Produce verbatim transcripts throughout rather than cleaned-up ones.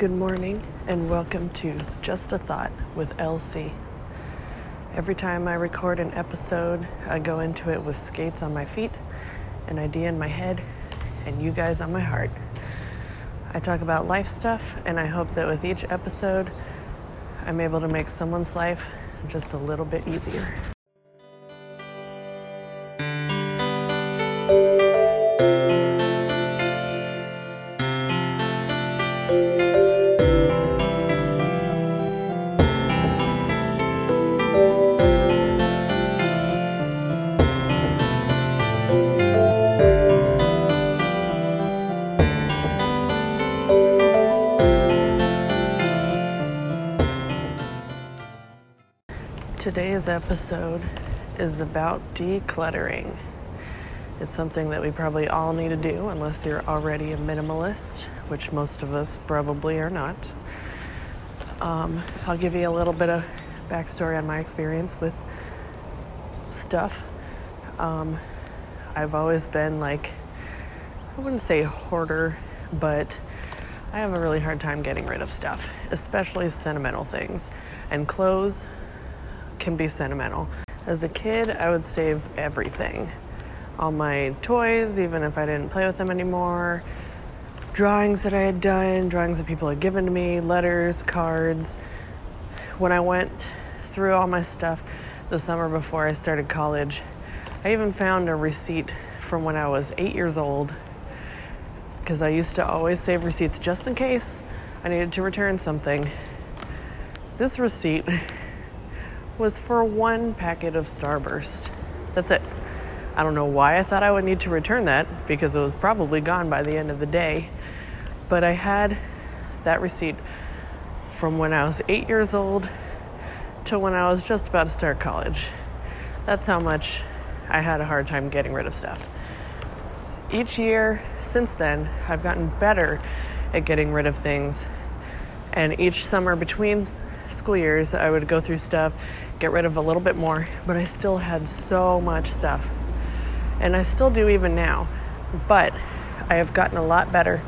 Good morning and welcome to Just a Thought with Elsie. Every time I record an episode, I go into it with skates on my feet, an idea in my head, and you guys on my heart. I talk about life stuff, and I hope that with each episode, I'm able to make someone's life just a little bit easier. Today's episode is about decluttering. It's something that we probably all need to do unless you're already a minimalist, which most of us probably are not. Um, I'll give you a little bit of backstory on my experience with stuff. Um, I've always been like, I wouldn't say hoarder, but I have a really hard time getting rid of stuff, especially sentimental things, and clothes can be sentimental. As a kid, I would save everything. All my toys, even if I didn't play with them anymore, drawings that I had done, drawings that people had given to me, letters, cards. When I went through all my stuff the summer before I started college, I even found a receipt from when I was eight years old, because I used to always save receipts just in case I needed to return something. This receipt was for one packet of Starburst. That's it. I don't know why I thought I would need to return that, because it was probably gone by the end of the day. But I had that receipt from when I was eight years old to when I was just about to start college. That's how much I had a hard time getting rid of stuff. Each year since then, I've gotten better at getting rid of things. And each summer between school years, I would go through stuff, get rid of a little bit more, but I still had so much stuff. And I still do even now, but I have gotten a lot better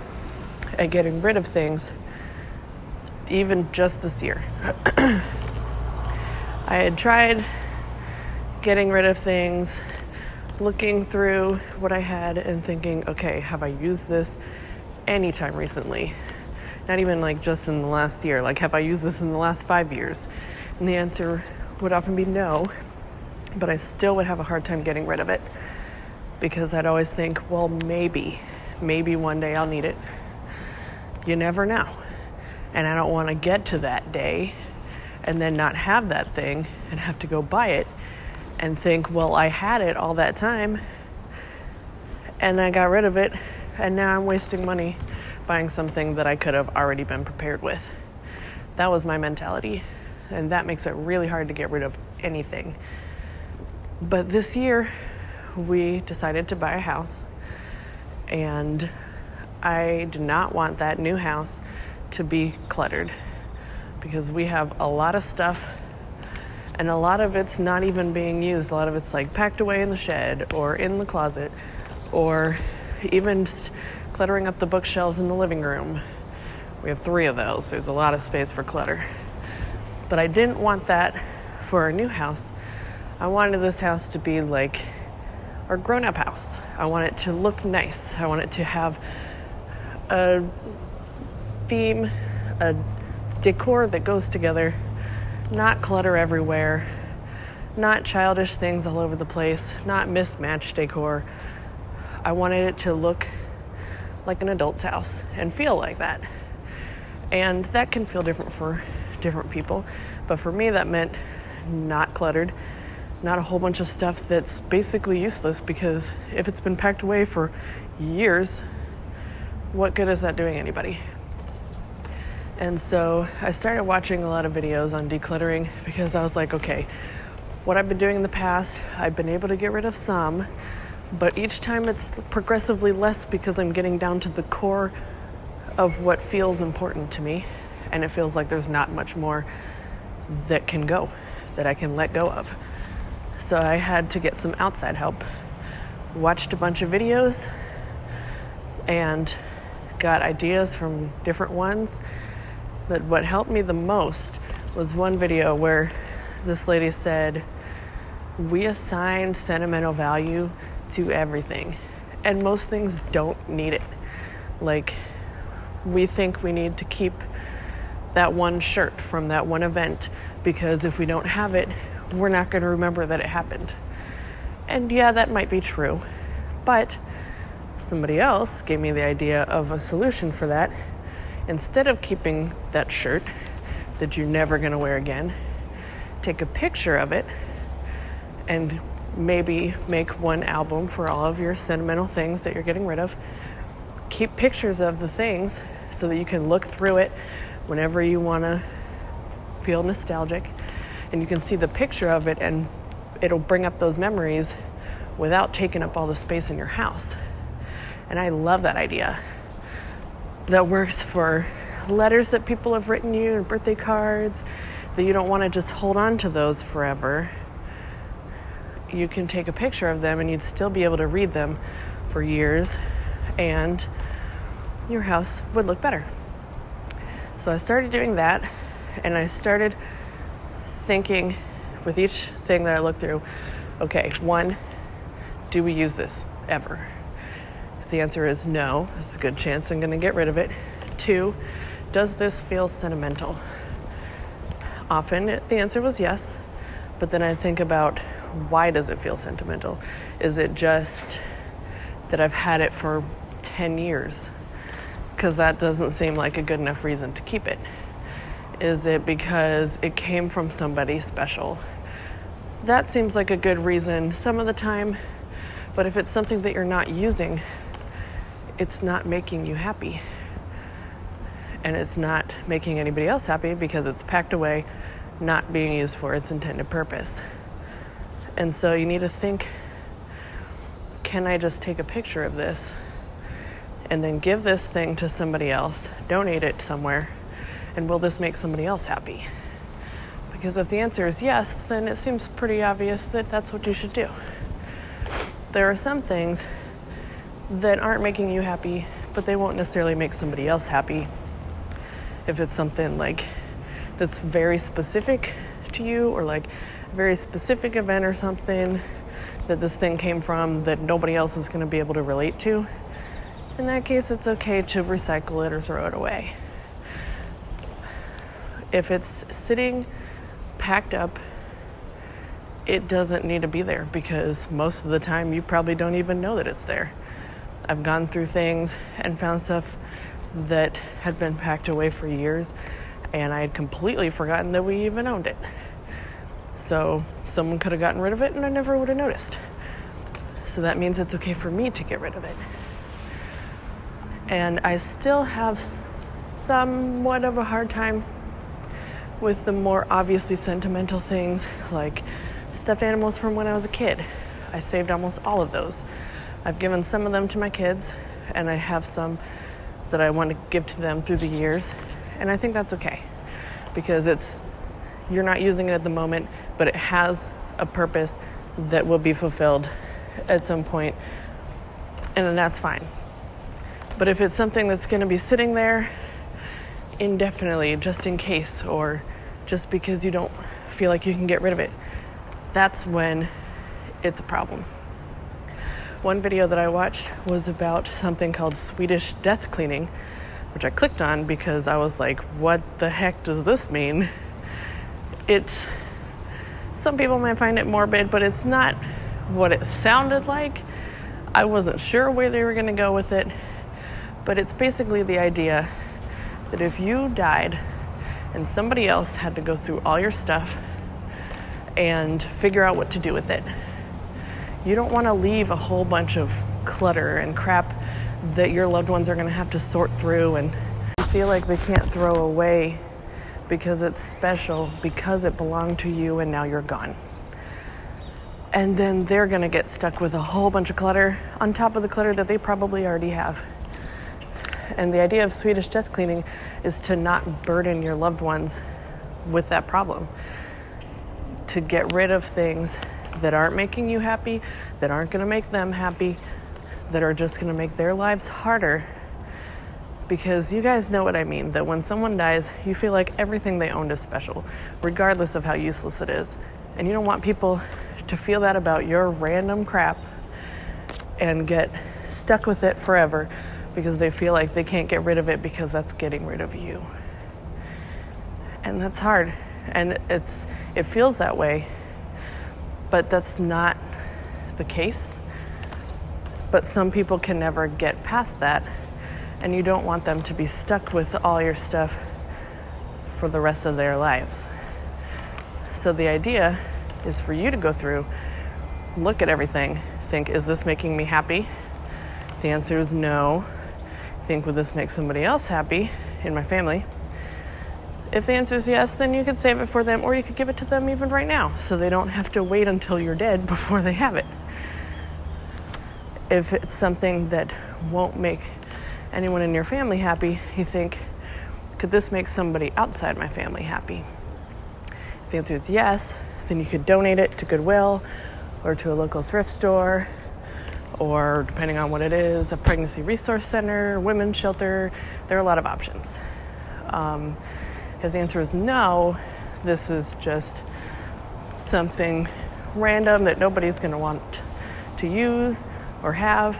at getting rid of things, even just this year. I had tried getting rid of things, looking through what I had and thinking, okay, have I used this anytime recently? Not even like just in the last year, like have I used this in the last five years? And the answer would often be no, but I still would have a hard time getting rid of it, because I'd always think, well, maybe, maybe one day I'll need it. You never know. And I don't want to get to that day and then not have that thing and have to go buy it and think, well, I had it all that time and I got rid of it and now I'm wasting money buying something that I could have already been prepared with. That was my mentality, and that makes it really hard to get rid of anything. But this year, we decided to buy a house, and I do not want that new house to be cluttered, because we have a lot of stuff, and a lot of it's not even being used. A lot of it's like packed away in the shed or in the closet, or even st- cluttering up the bookshelves in the living room. We have three of those. There's a lot of space for clutter. But I didn't want that for our new house. I wanted this house to be like our grown-up house. I want it to look nice. I want it to have a theme, a decor that goes together, not clutter everywhere, not childish things all over the place, not mismatched decor. I wanted it to look like an adult's house and feel like that. And that can feel different for different people. But for me, that meant not cluttered, not a whole bunch of stuff that's basically useless, because if it's been packed away for years, what good is that doing anybody? And so I started watching a lot of videos on decluttering, because I was like, okay, what I've been doing in the past, I've been able to get rid of some, but each time it's progressively less, because I'm getting down to the core of what feels important to me, and it feels like there's not much more that can go, that I can let go of. So I had to get some outside help. Watched a bunch of videos and got ideas from different ones But what helped me the most was one video where this lady said, we assign sentimental value to everything, and most things don't need it. Like, we think we need to keep that one shirt from that one event because if we don't have it, we're not going to remember that it happened. And yeah, that might be true, but somebody else gave me the idea of a solution for that. Instead of keeping that shirt that you're never going to wear again, take a picture of it and maybe make one album for all of your sentimental things that you're getting rid of. Keep pictures of the things so that you can look through it whenever you want to feel nostalgic, and you can see the picture of it and it'll bring up those memories without taking up all the space in your house. And I love that idea. That works for letters that people have written you and birthday cards, that you don't want to just hold on to those forever. You can take a picture of them and you'd still be able to read them for years, and your house would look better. So I started doing that, and I started thinking with each thing that I looked through, okay, one, do we use this ever? If the answer is no, it's a good chance I'm gonna get rid of it. Two, does this feel sentimental? Often the answer was yes, but then I think about, why does it feel sentimental? Is it just that I've had it for ten years? Because that doesn't seem like a good enough reason to keep it. Is it because it came from somebody special? That seems like a good reason some of the time, but if it's something that you're not using, it's not making you happy. And it's not making anybody else happy because it's packed away, not being used for its intended purpose. And so you need to think, can I just take a picture of this and then give this thing to somebody else, donate it somewhere, and will this make somebody else happy? Because if the answer is yes, then it seems pretty obvious that that's what you should do. There are some things that aren't making you happy, but they won't necessarily make somebody else happy. If it's something like that's very specific to you, or like a very specific event or something that this thing came from that nobody else is going to be able to relate to, in that case, it's okay to recycle it or throw it away. If it's sitting packed up, it doesn't need to be there because most of the time you probably don't even know that it's there. I've gone through things and found stuff that had been packed away for years and I had completely forgotten that we even owned it. So someone could have gotten rid of it and I never would have noticed. So that means it's okay for me to get rid of it. And I still have somewhat of a hard time with the more obviously sentimental things, like stuffed animals from when I was a kid. I saved almost all of those. I've given some of them to my kids, and I have some that I want to give to them through the years. And I think that's okay, because it's, you're not using it at the moment, but it has a purpose that will be fulfilled at some point, and then that's fine. But if it's something that's going to be sitting there indefinitely, just in case, or just because you don't feel like you can get rid of it, that's when it's a problem. One video that I watched was about something called Swedish death cleaning, which I clicked on because I was like, what the heck does this mean? It's, some people might find it morbid, but it's not what it sounded like. I wasn't sure where they were going to go with it. But it's basically the idea that if you died and somebody else had to go through all your stuff and figure out what to do with it, you don't want to leave a whole bunch of clutter and crap that your loved ones are going to have to sort through and feel like they can't throw away because it's special, because it belonged to you and now you're gone. And then they're going to get stuck with a whole bunch of clutter on top of the clutter that they probably already have. And the idea of Swedish death cleaning is to not burden your loved ones with that problem. To get rid of things that aren't making you happy, that aren't going to make them happy, that are just going to make their lives harder, because you guys know what I mean, that when someone dies, you feel like everything they owned is special, regardless of how useless it is. And you don't want people to feel that about your random crap and get stuck with it forever because they feel like they can't get rid of it because that's getting rid of you. And that's hard. And it's it feels that way, but that's not the case. But some people can never get past that, and you don't want them to be stuck with all your stuff for the rest of their lives. So the idea is for you to go through, look at everything, think, is this making me happy? The answer is no. Think, will this make somebody else happy in my family? If the answer is yes, then you could save it for them, or you could give it to them even right now so they don't have to wait until you're dead before they have it. If it's something that won't make anyone in your family happy, you think, could this make somebody outside my family happy? If the answer is yes, then you could donate it to Goodwill or to a local thrift store, or depending on what it is, a pregnancy resource center, women's shelter. There are a lot of options. Um, If the answer is no, this is just something random that nobody's going to want to use or have,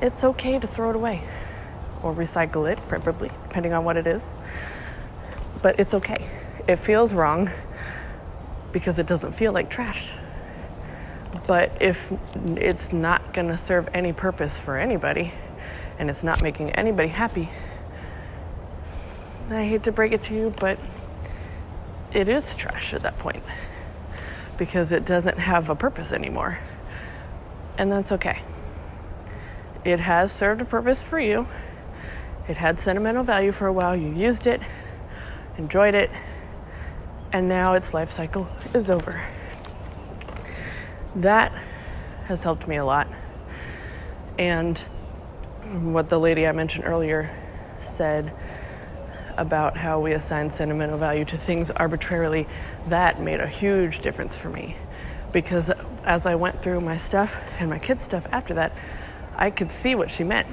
it's okay to throw it away or recycle it, preferably, depending on what it is. But it's okay. It feels wrong because it doesn't feel like trash. But if it's not going to serve any purpose for anybody and it's not making anybody happy, I hate to break it to you, but it is trash at that point because it doesn't have a purpose anymore. And that's okay. It has served a purpose for you. It had sentimental value for a while. You used it, enjoyed it, and now its life cycle is over. That has helped me a lot. And what the lady I mentioned earlier said about how we assign sentimental value to things arbitrarily, that made a huge difference for me. Because as I went through my stuff and my kids' stuff after that, I could see what she meant.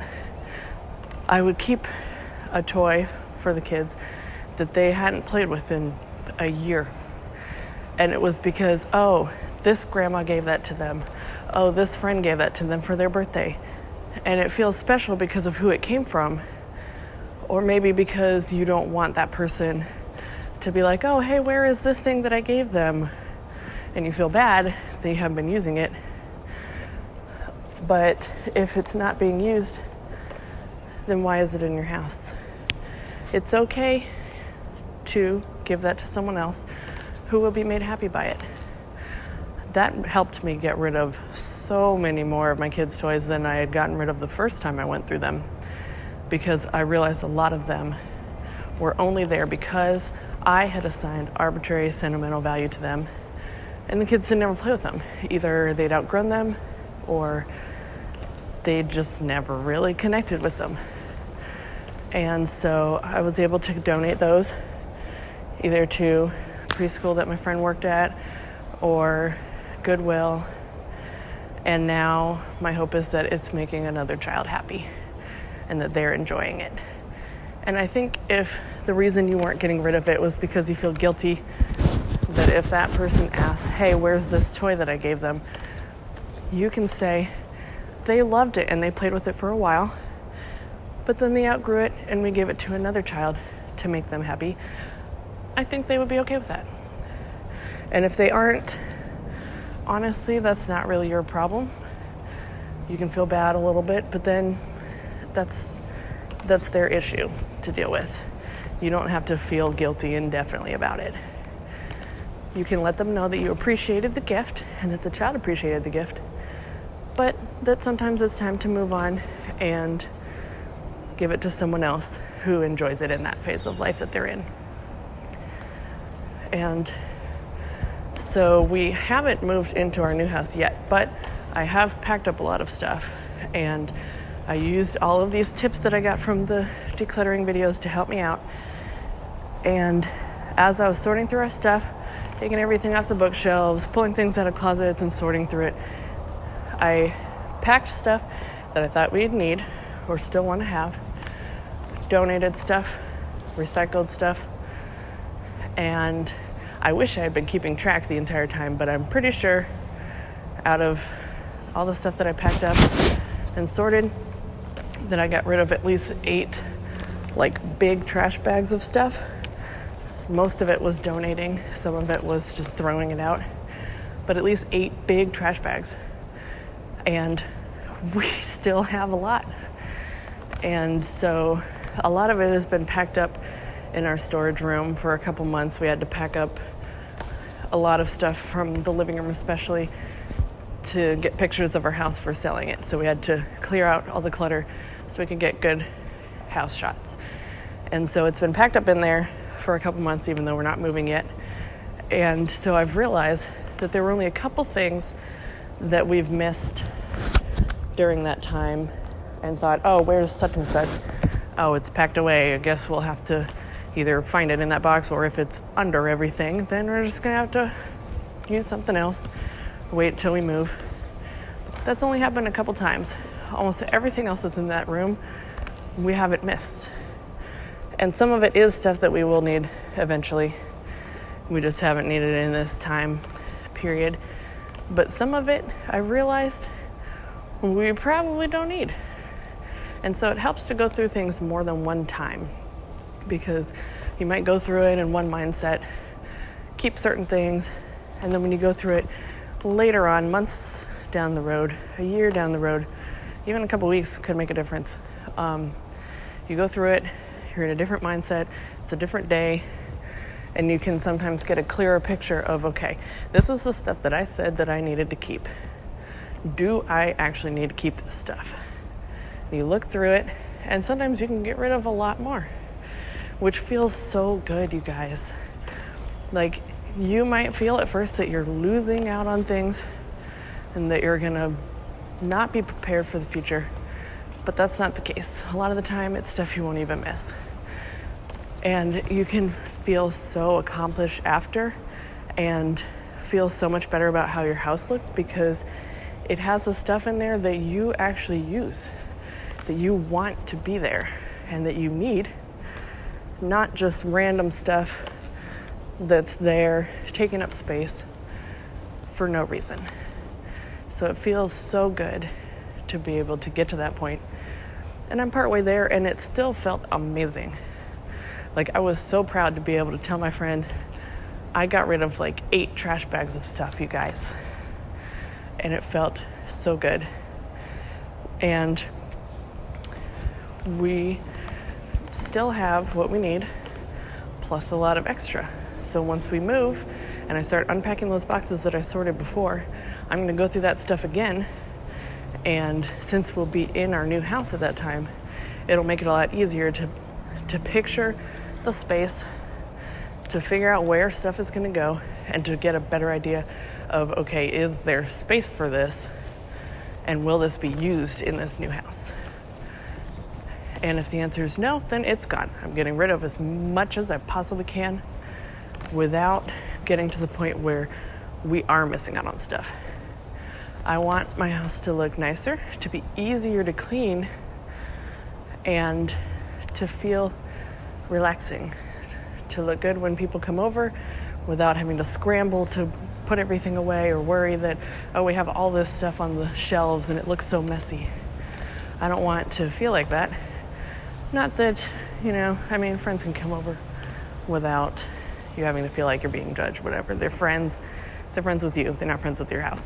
I would keep a toy for the kids that they hadn't played with in a year. And it was because, oh, this grandma gave that to them. Oh, this friend gave that to them for their birthday. And it feels special because of who it came from. Or maybe because you don't want that person to be like, oh, hey, where is this thing that I gave them? And you feel bad that you haven't been using it. But if it's not being used, then why is it in your house? It's okay to give that to someone else who will be made happy by it. That helped me get rid of so many more of my kids' toys than I had gotten rid of the first time I went through them. Because I realized a lot of them were only there because I had assigned arbitrary sentimental value to them, and the kids didn't ever play with them. Either they'd outgrown them, or they just never really connected with them. And so I was able to donate those either to preschool that my friend worked at or Goodwill, and now my hope is that it's making another child happy and that they're enjoying it. And I think if the reason you weren't getting rid of it was because you feel guilty that if that person asks, hey, where's this toy that I gave them? You can say, they loved it and they played with it for a while, but then they outgrew it and we gave it to another child to make them happy. I think they would be okay with that. And if they aren't, honestly, that's not really your problem. You can feel bad a little bit, but then That's that's their issue to deal with. You don't have to feel guilty indefinitely about it. You can let them know that you appreciated the gift and that the child appreciated the gift, but that sometimes it's time to move on and give it to someone else who enjoys it in that phase of life that they're in. And so we haven't moved into our new house yet, but I have packed up a lot of stuff, and I used all of these tips that I got from the decluttering videos to help me out. And as I was sorting through our stuff, taking everything off the bookshelves, pulling things out of closets and sorting through it, I packed stuff that I thought we'd need or still want to have. donated stuff, recycled stuff, and I wish I had been keeping track the entire time, but I'm pretty sure out of all the stuff that I packed up and sorted, that I got rid of at least eight like big trash bags of stuff. Most of it was donating, some of it was just throwing it out, but at least eight big trash bags. And we still have a lot. And so a lot of it has been packed up in our storage room for a couple months. We had to pack up a lot of stuff from the living room especially to get pictures of our house for selling it. So we had to clear out all the clutter so we could get good house shots. And so it's been packed up in there for a couple months, even though we're not moving yet. And so I've realized that there were only a couple things that we've missed during that time and thought, oh, where's such and such? Oh, it's packed away. I guess we'll have to either find it in that box, or if it's under everything, then we're just gonna have to use something else, wait till we move. That's only happened a couple times. Almost everything else that's in that room, we haven't missed. And some of it is stuff that we will need eventually. We just haven't needed it in this time period. But some of it, I realized, we probably don't need. And so it helps to go through things more than one time, because you might go through it in one mindset, keep certain things, and then when you go through it later on, months down the road, a year down the road, even a couple weeks could make a difference. Um, you go through it, you're in a different mindset, it's a different day, and you can sometimes get a clearer picture of, okay, this is the stuff that I said that I needed to keep. Do I actually need to keep this stuff? And you look through it, and sometimes you can get rid of a lot more, which feels so good, you guys. Like, you might feel at first that you're losing out on things and that you're gonna not be prepared for the future, but that's not the case. A lot of the time, it's stuff you won't even miss. And you can feel so accomplished after and feel so much better about how your house looks, because it has the stuff in there that you actually use, that you want to be there and that you need, not just random stuff that's there taking up space for no reason. So it feels so good to be able to get to that point. And I'm partway there, and it still felt amazing. Like, I was so proud to be able to tell my friend, I got rid of like eight trash bags of stuff, you guys. And it felt so good. And we still have what we need, plus a lot of extra. So once we move and I start unpacking those boxes that I sorted before, I'm gonna go through that stuff again. And since we'll be in our new house at that time, it'll make it a lot easier to to picture the space, to figure out where stuff is going to go, and to get a better idea of, okay, is there space for this, and will this be used in this new house? And if the answer is no, then it's gone. I'm getting rid of as much as I possibly can without getting to the point where we are missing out on stuff. I want my house to look nicer, to be easier to clean, and to feel relaxing, to look good when people come over without having to scramble to put everything away or worry that, oh, we have all this stuff on the shelves and it looks so messy. I don't want to feel like that. Not that, you know, I mean, friends can come over without you having to feel like you're being judged, whatever. They're friends, they're friends with you, they're not friends with your house.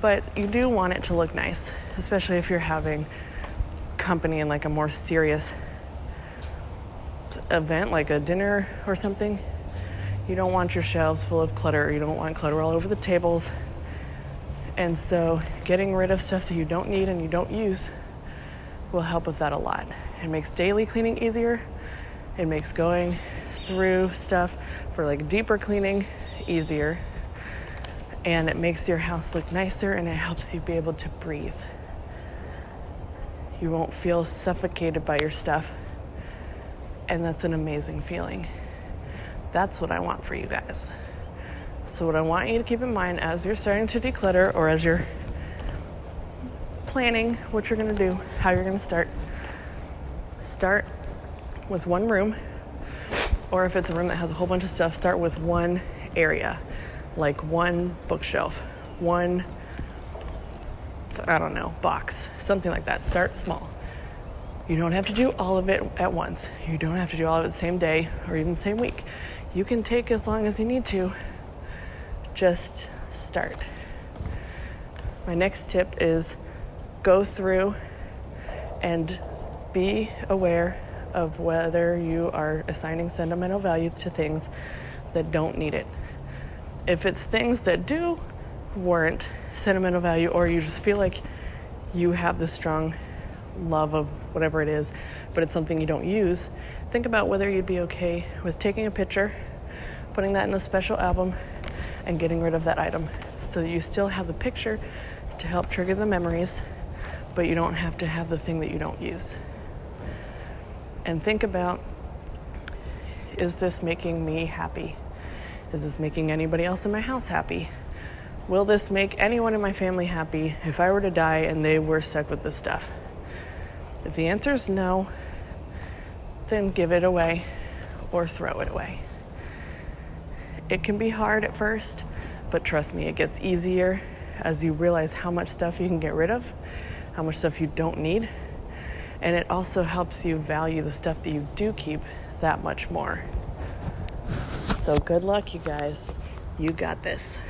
But you do want it to look nice, especially if you're having company in like a more serious event, like a dinner or something. You don't want your shelves full of clutter. You don't want clutter all over the tables. And so getting rid of stuff that you don't need and you don't use will help with that a lot. It makes daily cleaning easier. It makes going through stuff for like deeper cleaning easier. And it makes your house look nicer, and it helps you be able to breathe. You won't feel suffocated by your stuff. And that's an amazing feeling. That's what I want for you guys. So what I want you to keep in mind as you're starting to declutter, or as you're planning what you're gonna do, how you're gonna start, start with one room, or if it's a room that has a whole bunch of stuff, start with one area, like one bookshelf, one, I don't know, box, something like that. Start small. You don't have to do all of it at once. You don't have to do all of it the same day or even the same week. You can take as long as you need to. Just start. My next tip is go through and be aware of whether you are assigning sentimental value to things that don't need it. If it's things that do warrant sentimental value, or you just feel like you have this strong love of whatever it is, but it's something you don't use, think about whether you'd be okay with taking a picture, putting that in a special album, and getting rid of that item so that you still have the picture to help trigger the memories, but you don't have to have the thing that you don't use. And think about, is this making me happy? Is this making anybody else in my house happy? Will this make anyone in my family happy if I were to die and they were stuck with this stuff? If the answer is no, then give it away or throw it away. It can be hard at first, but trust me, it gets easier as you realize how much stuff you can get rid of, how much stuff you don't need, and it also helps you value the stuff that you do keep that much more. So good luck, you guys. You got this.